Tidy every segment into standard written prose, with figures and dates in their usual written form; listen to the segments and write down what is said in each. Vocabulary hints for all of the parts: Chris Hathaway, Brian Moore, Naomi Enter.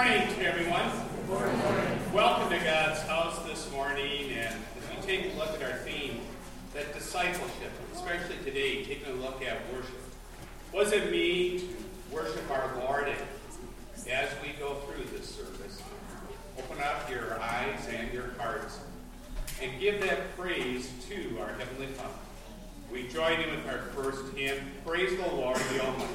Morning to everyone. Good morning. Welcome to God's house this morning. And as we take a look at our theme, that discipleship, especially today, taking a look at worship. Was it me to worship our Lord? And as we go through this service, open up your eyes and your hearts and give that praise to our Heavenly Father. We join in with our first hymn, Praise the Lord, the Almighty.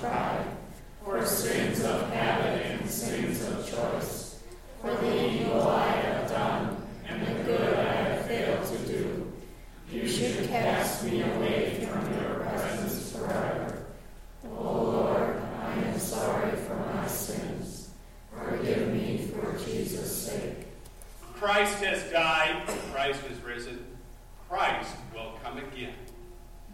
Pride, for sins of habit and sins of choice, For thee, evil I have done, and the good I have failed to do. You should cast me away from your presence forever. O Lord, I am sorry for my sins. Forgive me for Jesus' sake. Christ has died. Christ is risen. Christ will come again.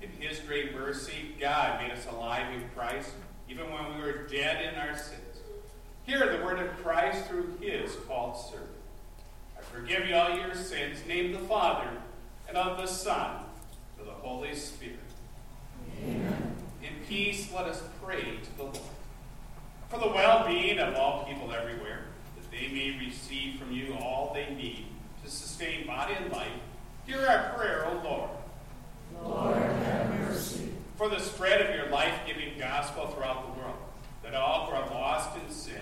In his great mercy, God made us alive in Christ, even when we were dead in our sins. Hear the word of Christ through his called servant. I forgive you all your sins, name the Father, and of the Son, and the Holy Spirit. Amen. In peace, let us pray to the Lord. For the well-being of all people everywhere, that they may receive from you all they need to sustain body and life, hear our prayer, O Lord. Lord, have mercy. For the spread of your life-giving gospel throughout the world, that all who are lost in sin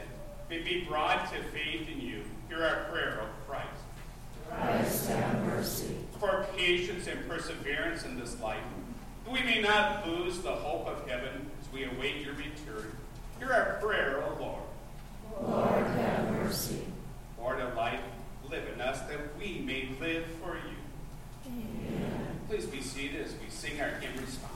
may be brought to faith in you. Hear our prayer, O Christ. Christ, have mercy. For patience and perseverance in this life, that we may not lose the hope of heaven as we await your return. Hear our prayer, O Lord. Lord, have mercy. Lord of life, live in us that we may live for you. Amen. Please be seated as we sing our hymn response.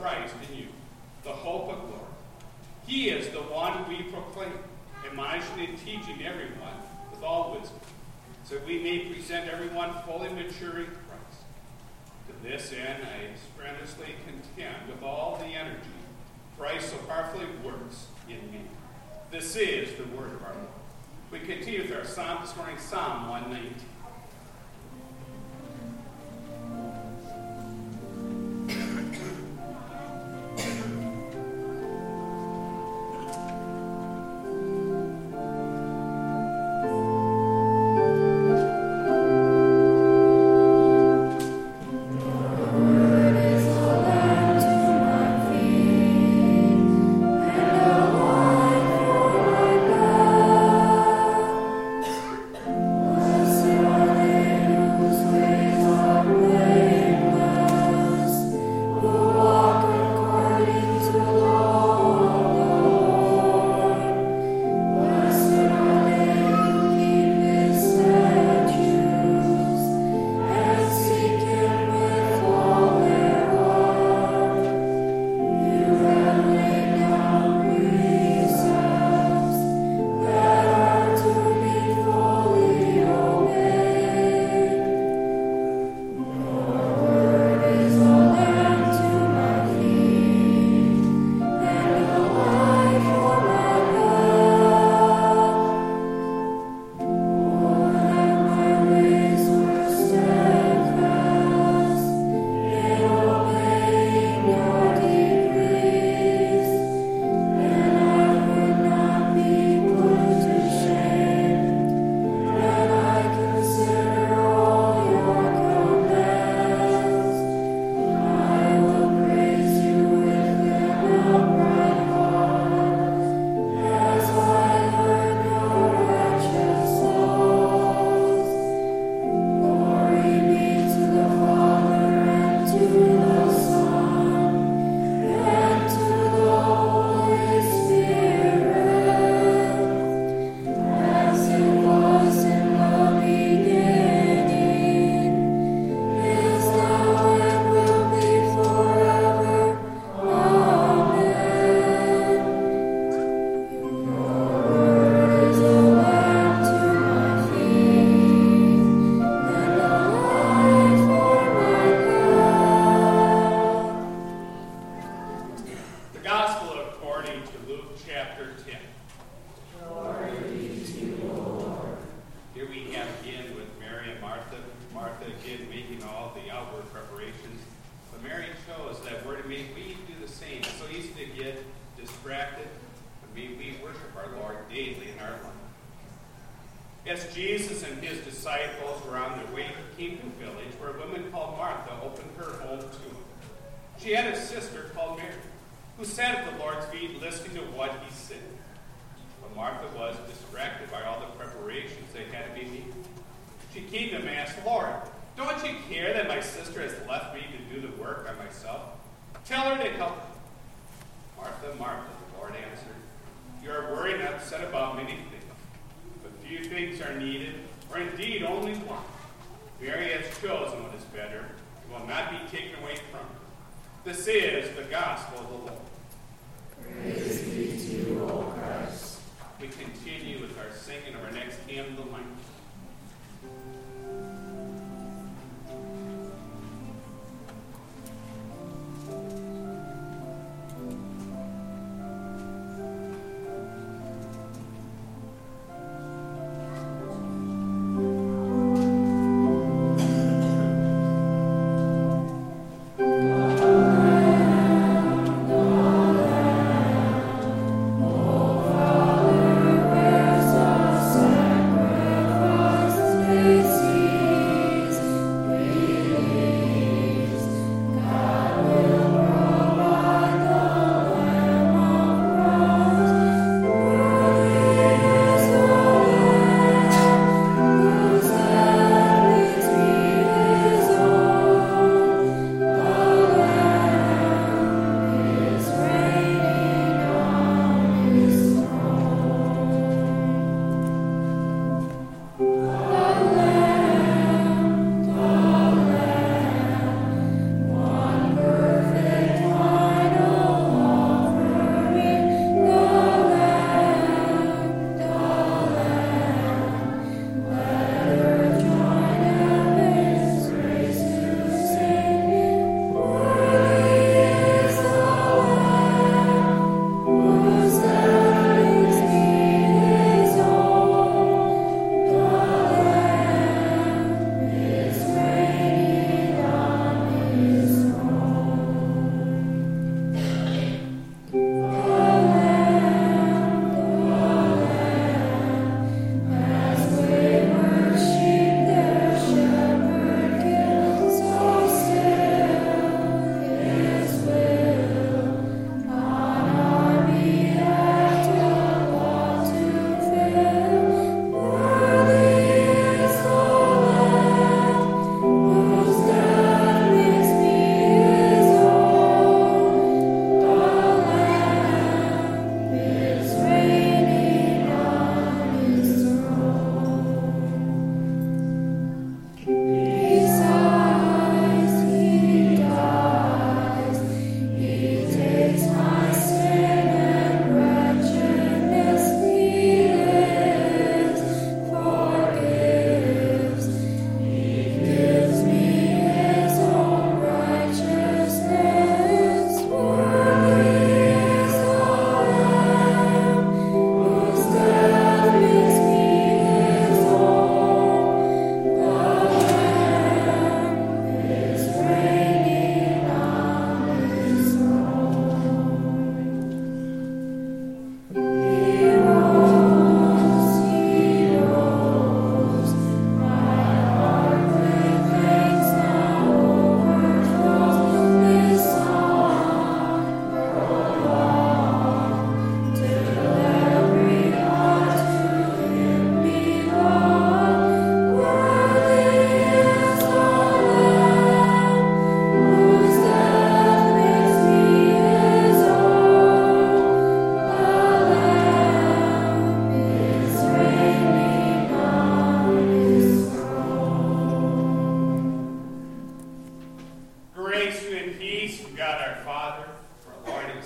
Christ in you, the hope of glory. He is the one we proclaim, admonishing and teaching everyone with all wisdom, so we may present everyone fully mature in Christ. To this end, I strenuously contend with all the energy Christ so powerfully works in me. This is the word of our Lord. We continue with our psalm this morning, Psalm 119.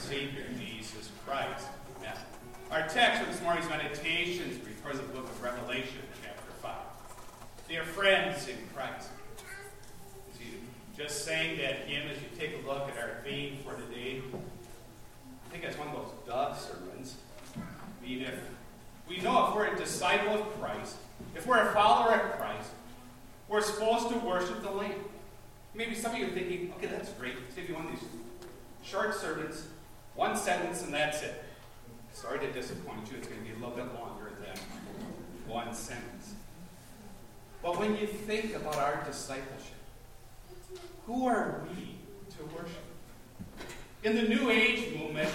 Savior, Jesus Christ. Now, our text for this morning's meditations refers to the book of Revelation, chapter 5. They are friends in Christ. As you just sang that hymn, as you take a look at our theme for today, I think that's one of those duh sermons. I mean, if we know if we're a disciple of Christ, if we're a follower of Christ, we're supposed to worship the Lamb. Maybe some of you are thinking, okay, that's great. It's going to be one of these short sermons, one sentence, and that's it. Sorry to disappoint you. It's going to be a little bit longer than one sentence. But when you think about our discipleship, who are we to worship? In the New Age movement,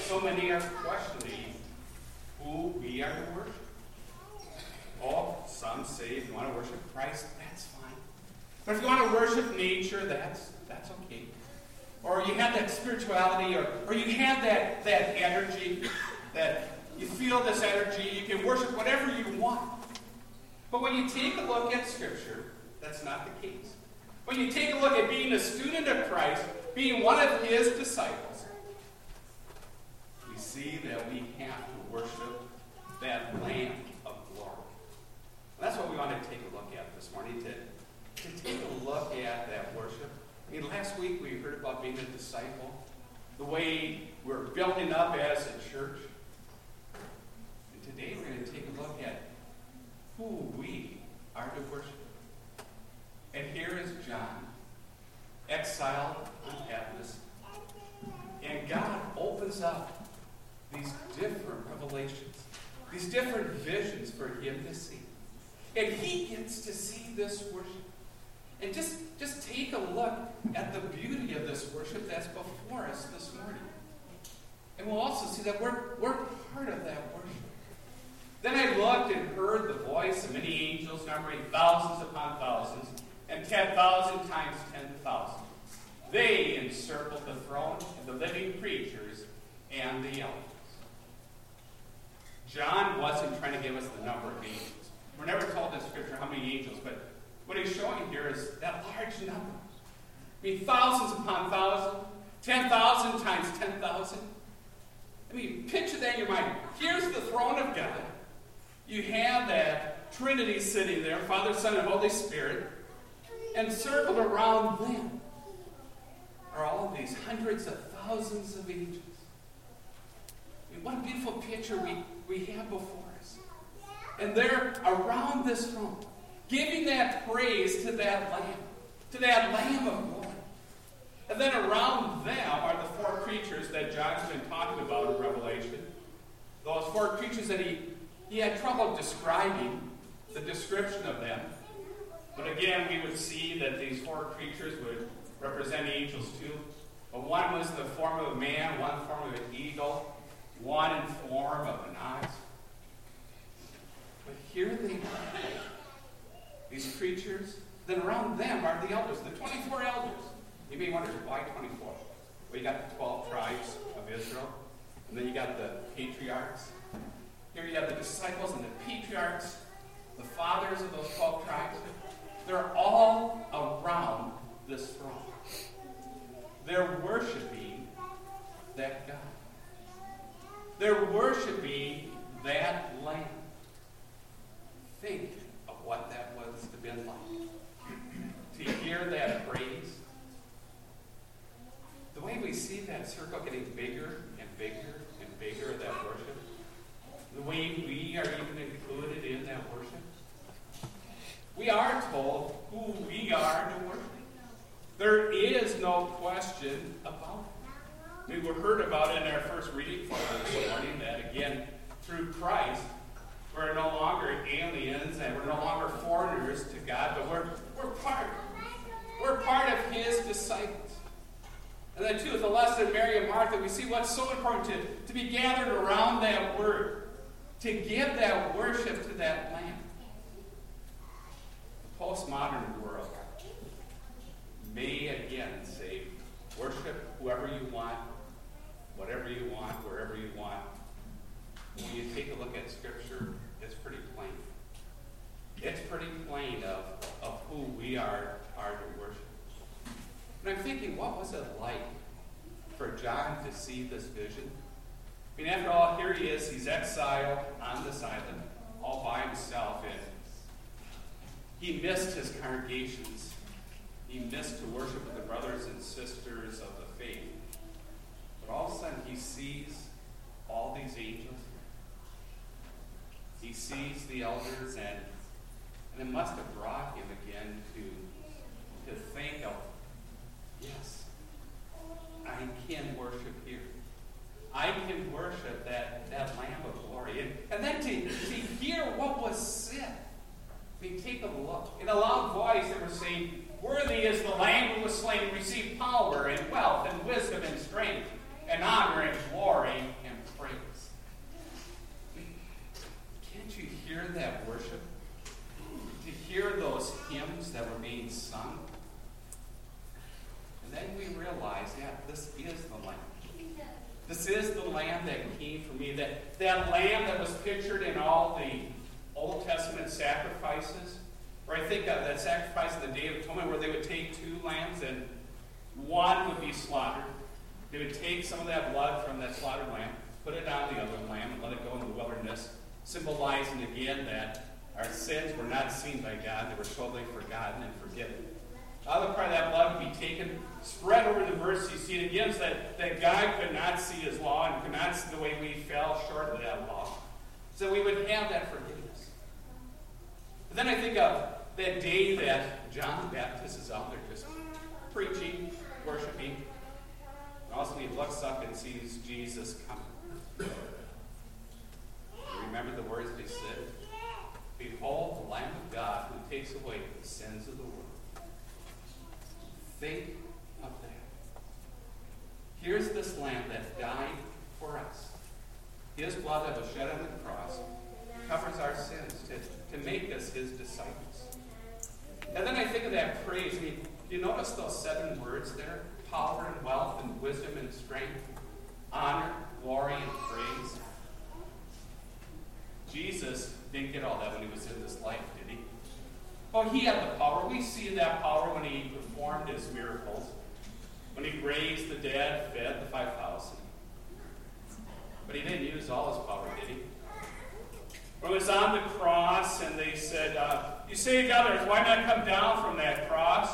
so many are questioning who we are to worship. Oh, some say if you want to worship Christ, that's fine. But if you want to worship nature, that's okay. Or you have that spirituality, or you have that energy, that you feel this energy, you can worship whatever you want. But when you take a look at Scripture, that's not the case. When you take a look at being a student of Christ, being one of His disciples, we see that we have to worship that Lamb of glory. That's what we want to take a look at this morning, to take a look at that worship. I mean, last week we heard about being a disciple, the way we're building up as a church. And today we're going to take a look at who we are to worship. And here is John, exiled from Patmos. And God opens up these different revelations, these different visions for him to see. And he gets to see this worship. And just take a look at the beauty of this worship that's before us this morning. And we'll also see that we're part of that worship. Then I looked and heard the voice of many angels, numbering thousands upon thousands, and 10,000 times 10,000. They encircled the throne and the living creatures and the elders. John wasn't trying to give us the number of angels. We're never told in Scripture how many angels, but what he's showing here is that large number. I mean, thousands upon thousands, 10,000 times 10,000. I mean, picture that in your mind. Here's the throne of God. You have that Trinity sitting there, Father, Son, and Holy Spirit, and circled around them are all of these hundreds of thousands of angels. I mean, what a beautiful picture we have before us. And they're around this throne, giving that praise to that Lamb of God. And then around them are the four creatures that John's been talking about in Revelation. Those four creatures that he had trouble describing, the description of them. But again, we would see that these four creatures would represent angels too. But one was the form of a man, one form of an eagle, one in form of an ox. But here they are, these creatures. Then around them are the elders, the 24 elders. You may wonder, why 24? Well, you got the 12 tribes of Israel, and then you got the patriarchs. Here you have the disciples and the patriarchs, the fathers of those 12 tribes. They're all around this throne. They're worshiping that God. They're worshiping that Lamb. Think of what that was to be like. To hear that praise. The way we see that circle getting bigger and bigger and bigger, that worship. The way we are even included in that worship. We are told who we are to worship. There is no question about it. We were heard about it in our first reading for this morning that, again, through Christ, we're no longer aliens and we're no longer foreigners to God, but we're part. We're part of His disciples. And then, too, with the lesson of Mary and Martha, we see what's so important to be gathered around that word, to give that worship to that Lamb. The postmodern world may again say, worship whoever you want, whatever you want, wherever you want. When you take a look at Scripture, it's pretty plain. It's pretty plain of who we are to worship. And I'm thinking, what was it like for John to see this vision. I mean, after all, here he is. He's exiled on this island all by himself. And he missed his congregations. He missed to worship with the brothers and sisters of the faith. But all of a sudden, he sees all these angels. He sees the elders, and it must have brought him again to think of, yes, I can worship here. I can worship that Lamb of Glory. And then to hear what was said. I mean, take a look. In a loud voice, they were saying, "Worthy is the Lamb who was slain to receive power and wealth and wisdom and strength and honor and glory and praise." Can't you hear that worship? To hear those hymns that were being sung? And then we realize, yeah, this is the Lamb. This is the Lamb that came for me. That Lamb that was pictured in all the Old Testament sacrifices. Or I think of that sacrifice of the Day of Atonement where they would take two lambs and one would be slaughtered. They would take some of that blood from that slaughtered lamb, put it on the other lamb, and let it go in the wilderness, symbolizing again that our sins were not seen by God. They were totally forgotten and forgiven. The other part of that blood would be taken, spread over the mercy seat again, so that God could not see his law and could not see the way we fell short of that law. So we would have that forgiveness. But then I think of that day that John the Baptist is out there just preaching, worshiping, and also he looks up and sees Jesus coming. Remember the words they said? "Behold the Lamb of God who takes away the sins of the world." Think of that. Here's this Lamb that died for us. His blood that was shed on the cross covers our sins to make us his disciples. And then I think of that praise. I mean, you notice those 7 words there? Power and wealth and wisdom and strength. Honor, glory, and praise. Jesus didn't get all that when he was in this life, did he? Oh, he had the power. We see that power when he performed his miracles, when he raised the dead, fed the 5,000. But he didn't use all his power, did he? When he was on the cross and they said, "You saved others, why not come down from that cross?"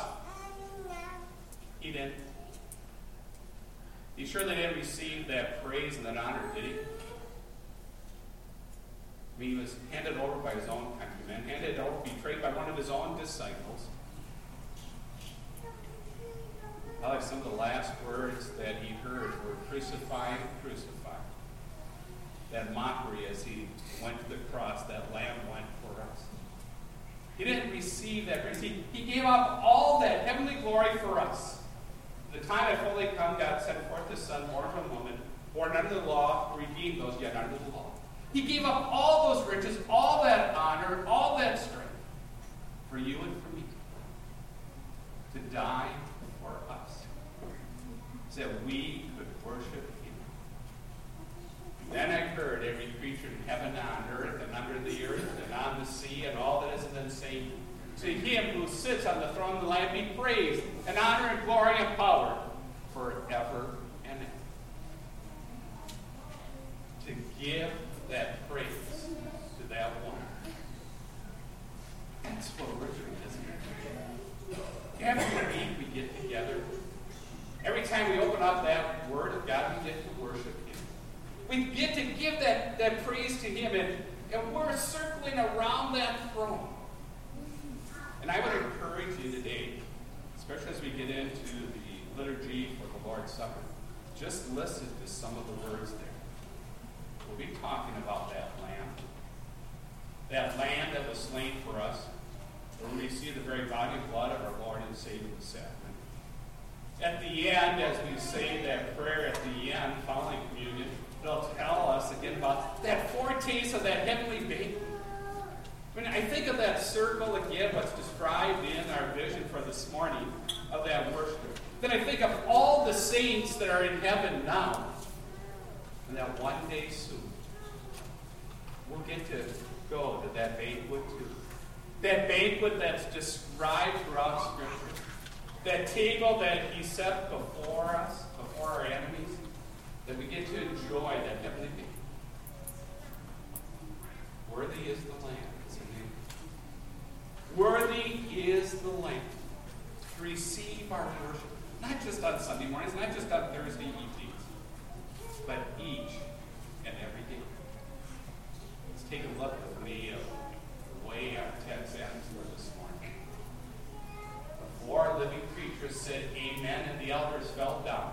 He didn't. He surely didn't receive that praise and that honor, did he? I mean, he was handed over by his own countrymen, handed over, betrayed by one of his own disciples. I like some of the last words that he heard were "crucify, crucify." That mockery as he went to the cross, that Lamb went for us. He didn't receive that grace. He gave up all that heavenly glory for us. The time had fully come, God sent forth his Son, born of a woman, born under the law, redeemed those yet under the law. He gave up all those riches, all that honor, all that strength for you and for me to die for us so that we could worship him. Then I heard every creature in heaven and on earth and under the earth and on the sea and all that is in them saying, "To him who sits on the throne of the Lamb be praised and honor and glory and power forever and ever." To give that praise to that one. That's what we're doing, isn't it? Every week we get together. Every time we open up that Word of God, we get to worship him. We get to give that praise to him, and we're circling around that throne. And I would encourage you today, especially as we get into the liturgy for the Lord's Supper, just listen to some of the words there. We'll be talking about that Lamb. That Lamb that was slain for us, where we see the very body and blood of our Lord and Savior in the sacrament. At the end, as we say that prayer at the end, following communion, they'll tell us again about that foretaste of that heavenly banquet. When I think of that circle again, what's described in our vision for this morning of that worship, then I think of all the saints that are in heaven now. And that one day soon, we'll get to go to that banquet too. That banquet that's described throughout Scripture. That table that he set before us, before our enemies. that we get to enjoy that heavenly meal. Worthy is the Lamb, isn't it? Worthy is the Lamb to receive our worship, not just on Sunday mornings, not just on Thursday evenings, but each and every day. Let's take a look with me at the way our text ends for this morning. The four living creatures said amen, and the elders fell down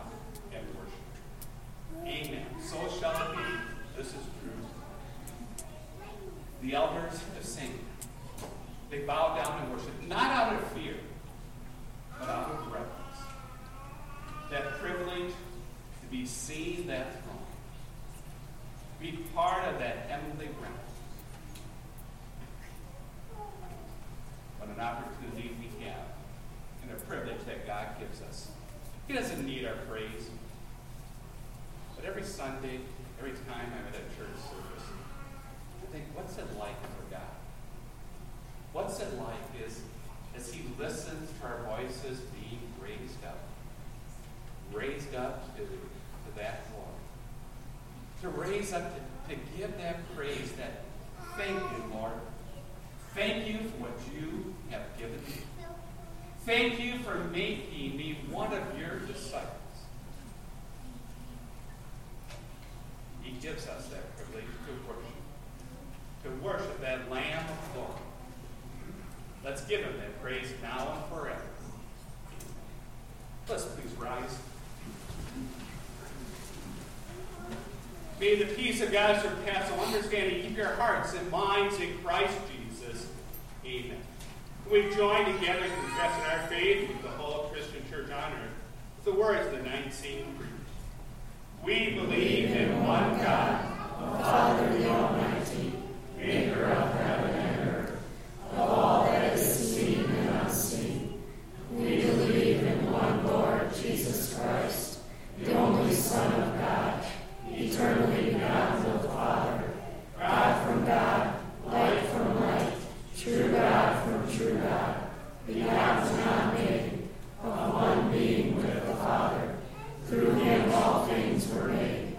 and worshiped. Amen. So shall it be. This is true. The elders have seen. They bowed down and worshiped, not out of fear, but out of reverence. That privilege to be seen that throne, to be part of that heavenly realm. What an opportunity we have, and a privilege that God gives us. He doesn't need our praise. But every Sunday, every time I'm at a church service, I think, what's it like for God? What's it like as He listens to our voices being raised up to that Lord. To raise up, to give that praise, that thank you, Lord. Thank you for what you have given me. Thank you for making me one of your disciples. He gives us that privilege to worship that Lamb of God. Let's give Him that praise now and forever. Let's please rise. May the peace of God surpass all understanding keep your hearts and minds in Christ Jesus. Amen. We join together confessing our faith with the whole Christian church on earth with the words of the 19th creed. We believe in one God, the Father, the Almighty, maker of heaven and earth, of all that is seen and unseen. We believe in one Lord, Jesus Christ, the only Son of God, eternally God the Father, God from God, light from light, true God from true God, begotten, not made, of one being with the Father. Through Him all things were made,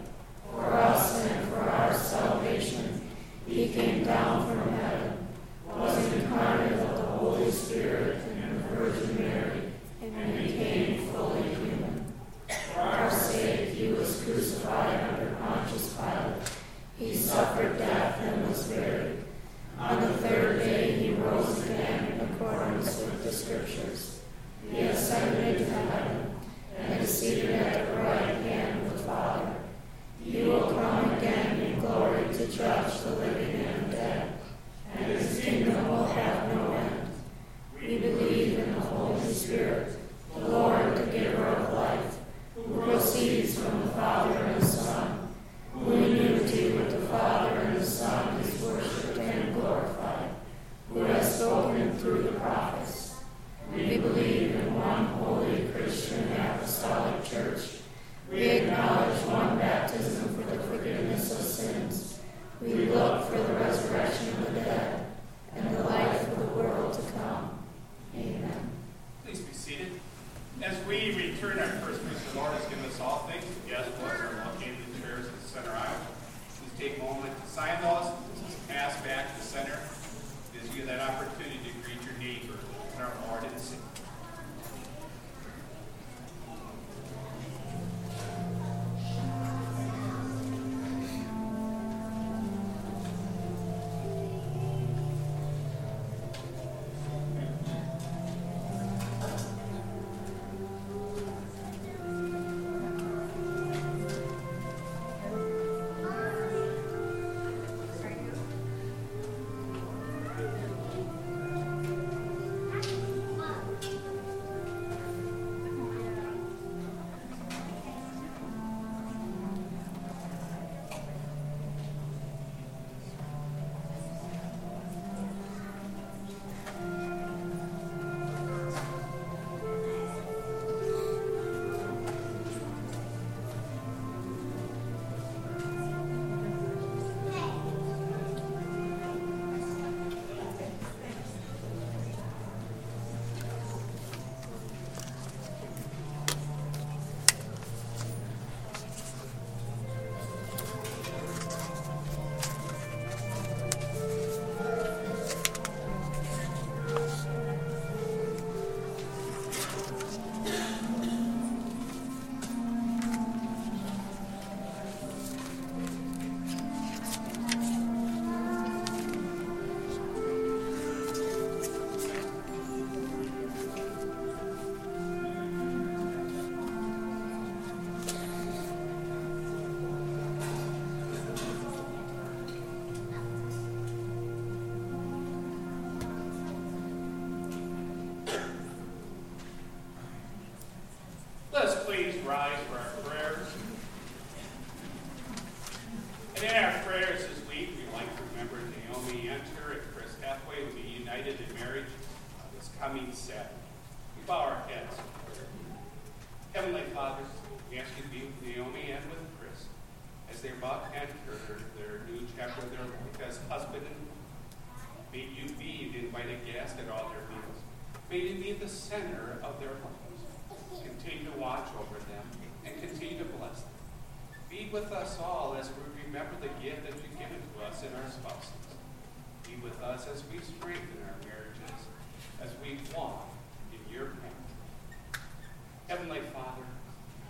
say our prayers this week, we'd like to remember Naomi Enter and Chris Hathaway will be united in marriage this coming Saturday. We bow our heads in prayer. Heavenly Father, we ask you to be with Naomi and with Chris as they are about to enter their new chapter of their life as husband and wife. May you be the invited guest at all their meals. May you be the center of their lives. Continue to watch over them and continue to bless them. Be with us all as we remember the gift that you've given to us in our spouses. Be with us as we strengthen our marriages, as we walk in your path. Heavenly Father,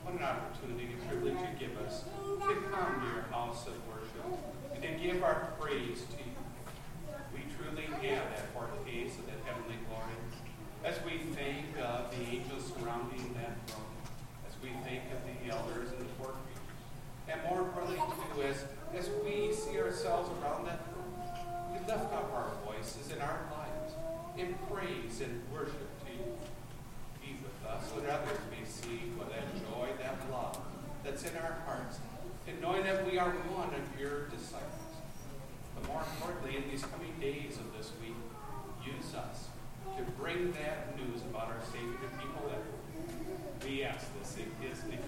what an opportunity and privilege you give us to come to your house of worship and to give our praise to you. We truly have that foretaste of that heavenly glory. As we think of the angels surrounding that throne, as we think of the elders and the four creatures, and more importantly, too, as we see ourselves around that throne, we lift up our voices and our lives in praise and worship to you. Be with us so that others may see with that joy, that love that's in our hearts, and knowing that we are one of your disciples. But more importantly, in these coming days of this week, use us to bring that news about our Savior to people that we ask this in His name.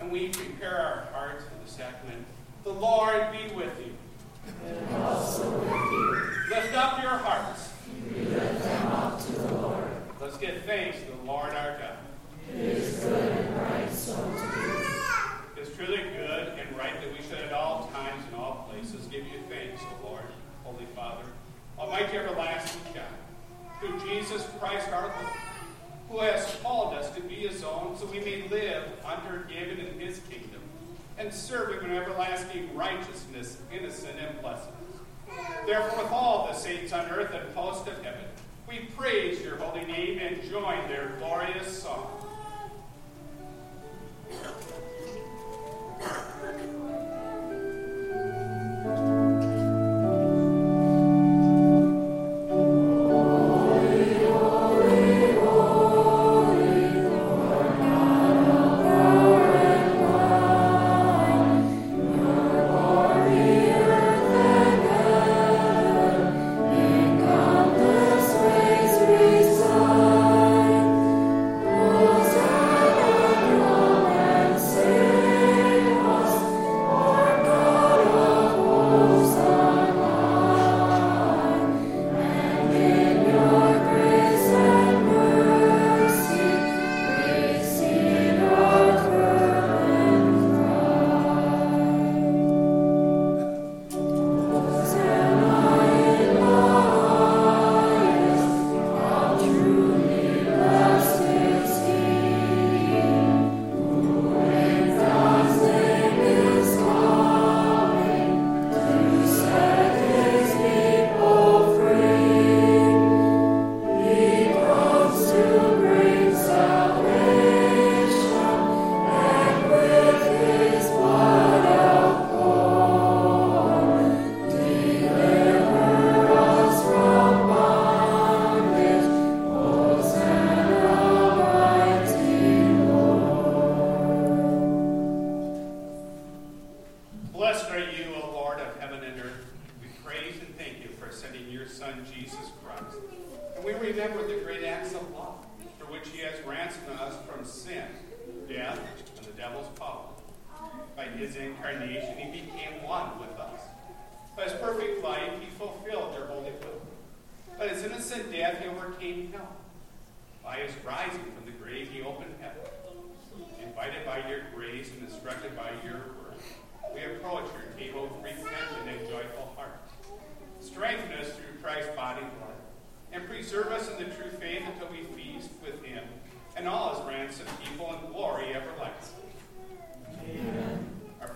And we prepare our hearts for the sacrament. The Lord be with you. And also with you. Lift up your hearts. We lift them up to the Lord. Let's give thanks to the Lord our God. It is good and right so to do. It's truly good and right that we should at all times and all places give you thanks, O Lord, Holy Father, Almighty everlasting God, through Jesus Christ our Lord, who has called us to be his own, so we may live undergiven in his kingdom, and serve him in everlasting righteousness, innocent, and blessed. Therefore, with all the saints on earth and host of heaven, we praise your holy name and join their glorious song.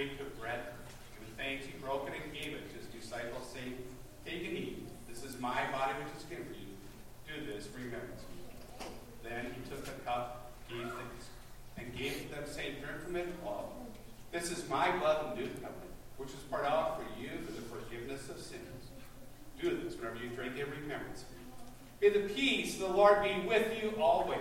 afraid to have bread, and with thanks he broke it and gave it to his disciples, saying, "Take and eat. This is my body which is given for you. Do this in remembrance of me." Then he took the cup, gave thanks, and gave it to them, saying, "Drink from it, all. This is my blood of the new covenant, which is poured out for you for the forgiveness of sins. Do this whenever you drink it in remembrance of me." May the peace of the Lord be with you always.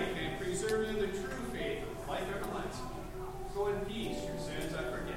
life and preserve you the true faith of life everlasting. Go in peace, your sins are forgiven.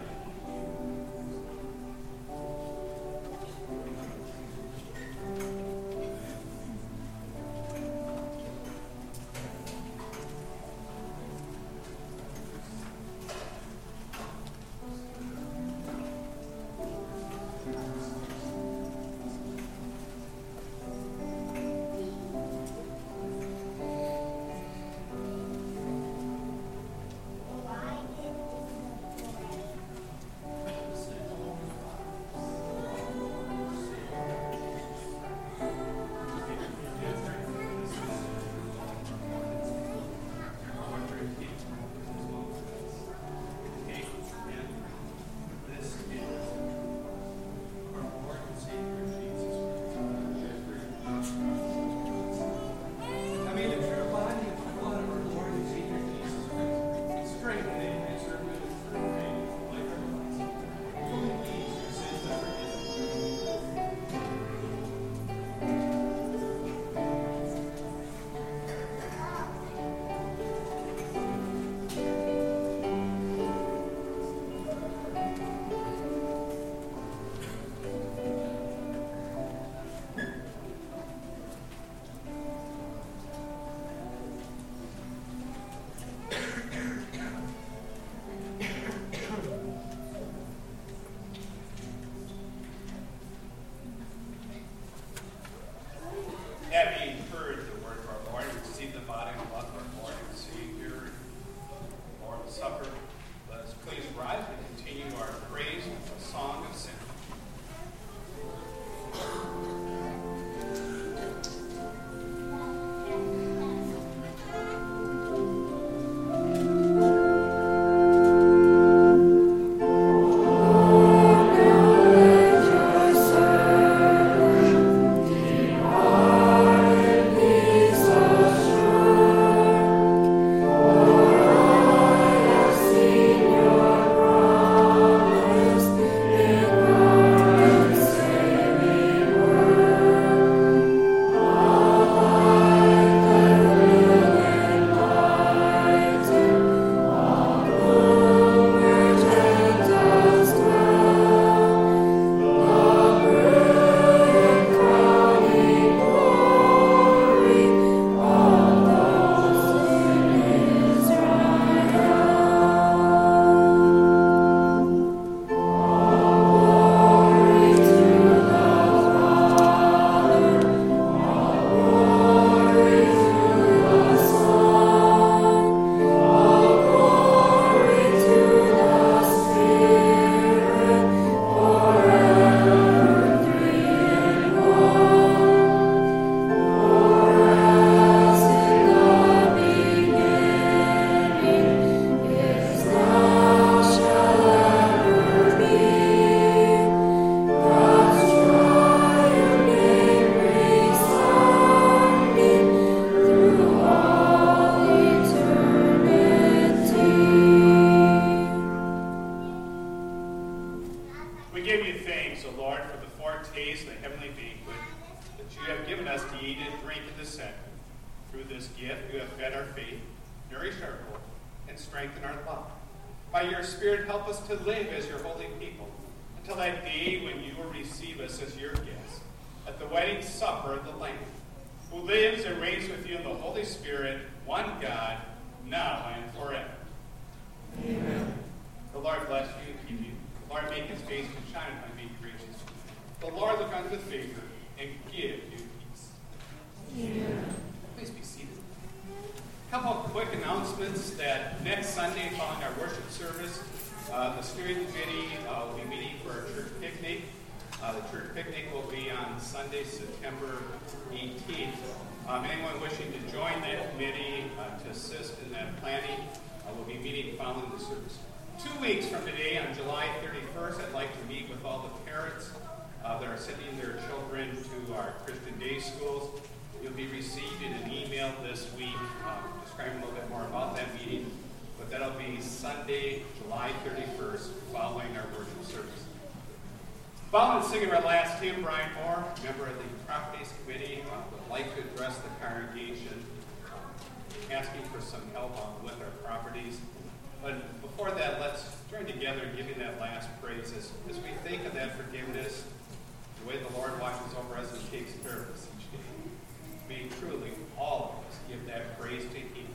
Brian Moore, member of the Properties Committee, would like to address the congregation. asking for some help on with our properties. But before that, let's join together in giving that last praise as we think of that forgiveness, the way the Lord watches over us and takes care of us each day. May truly all of us give that praise to Him.